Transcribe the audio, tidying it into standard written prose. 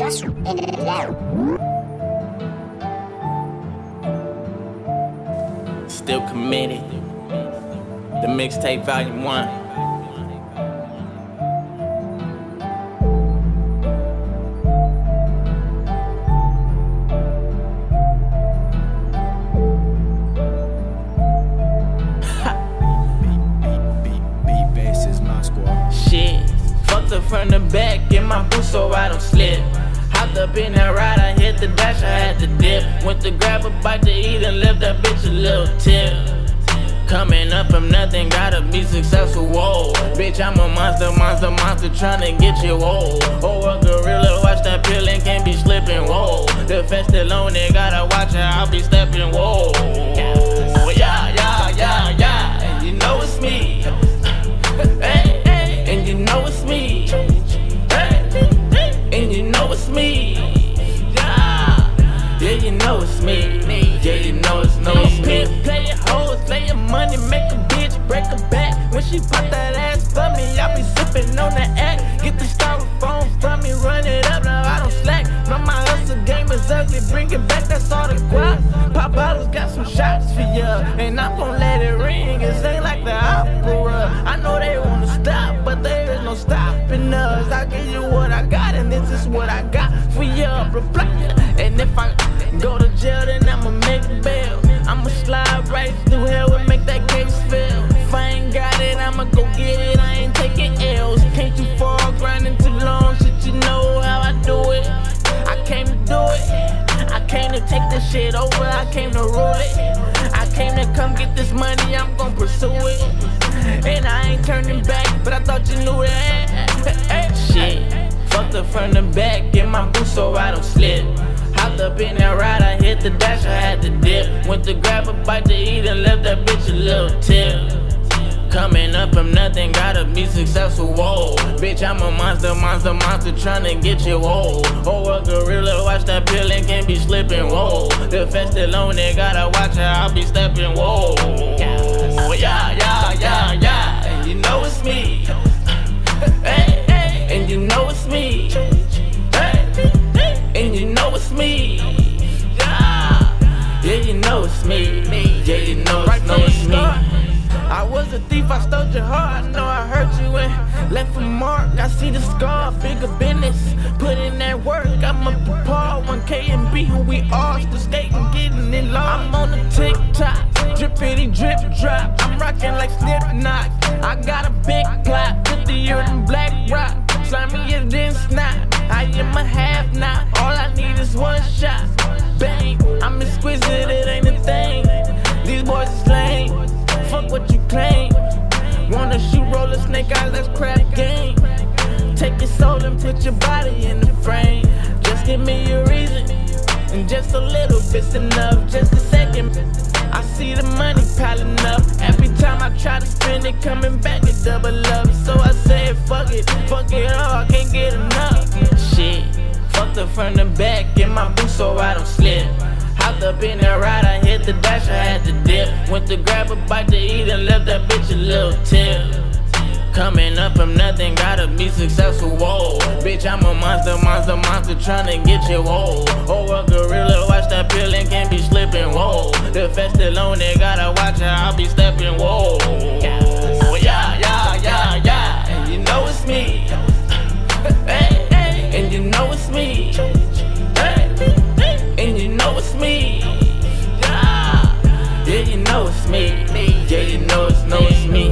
just ended it out. Still Committed, the mixtape volume 1. From the back in my boots so I don't slip. Hopped up in that ride, I hit the dash, I had to dip. Went to grab a bite to eat and left that bitch a little tip. Coming up from nothing, gotta be successful, whoa. Bitch, I'm a monster, tryna get you old. Oh, a gorilla, watch that peeling, can't be slipping, whoa. The fence still on it, gotta watch it, I'll be stepping, whoa. Oh, yeah, and you know it's me. And you know it's me, and you know it's me, yeah, you know it's me, yeah, you know it's no me. Play your hoes, play your money, make a bitch break her back. When she pop that ass for me, I be sipping on the act. Get the styrofoam from me, run it up, now I don't slack. Now my hustle game is ugly, bring it back, that's all the guap. Pop bottles, got some shots for ya, and I'm gon' let it ring. It ain't like the opera, I know they wanna stop, but there is no stopping us. I give you what I got, and this is what I got for ya. Reflect, and if I go to jail, then I'ma make bail. I'ma slide right through hell and make that case fail. If I ain't got it, I'ma go get it, I ain't taking L's. Can't you fall grinding too long, shit, you know how I do it. I came to do it, I came to take this shit over, I came to rule it. I came to come get this money, I'm gon' pursue it. And I ain't turning back, but I thought you knew that. Shit, fucked up from the back, in my boots so I don't slip. Hopped up in that ride, I hit the dash, I had to dip. Went to grab a bite to eat and left that bitch a little tip. Coming up from nothing, gotta be successful, whoa. Bitch, I'm a monster, tryna get you old. Oh, a gorilla, watch that peeling, can't be slipping, whoa. The fence still on it, gotta watch her, I'll be stepping, whoa. Oh, yeah, and you know it's me. And you know it's me. And you know it's me. Yeah, you know it's me. Yeah, you know it's me. I was a thief, I stole your heart, I know I hurt you and left a mark. I see the scar, bigger business, put in that work. I'm up to par, 1K and be who we are, still skating, getting it long. I'm on the TikTok, drippity drip drop, I'm rocking like Slipknot. I got a big plot, 50 year in Black Rock, slimy it in snot, I am a half knot. All I need is one shot, bang, I'm exquisite, it ain't a thing. These boys is lame. Fuck what you claim. Wanna shoot roller snake eyes, that's crap game. Take your soul and put your body in the frame. Just give me a reason, and just a little bit's enough. Just a second, I see the money piling up. Every time I try to spend it, coming back to double up. So I said fuck it all, I can't get enough. Shit, fucked up from the back, in my boots so I don't slip. Hopped up in that ride, I hit the dash, I had to dip. Went to grab a bite to eat and left that bitch a little tip. Coming up from nothing, gotta be successful, whoa. Bitch, I'm a monster, tryna get you old. Oh, a gorilla, watch that peeling, can't be slipping, whoa. The fence still on it, gotta watch her, I'll be stepping, whoa. Oh, yeah, and you know it's me. And you know it's me. And you know it's me, yeah, you know it's me, yeah, you know it's me.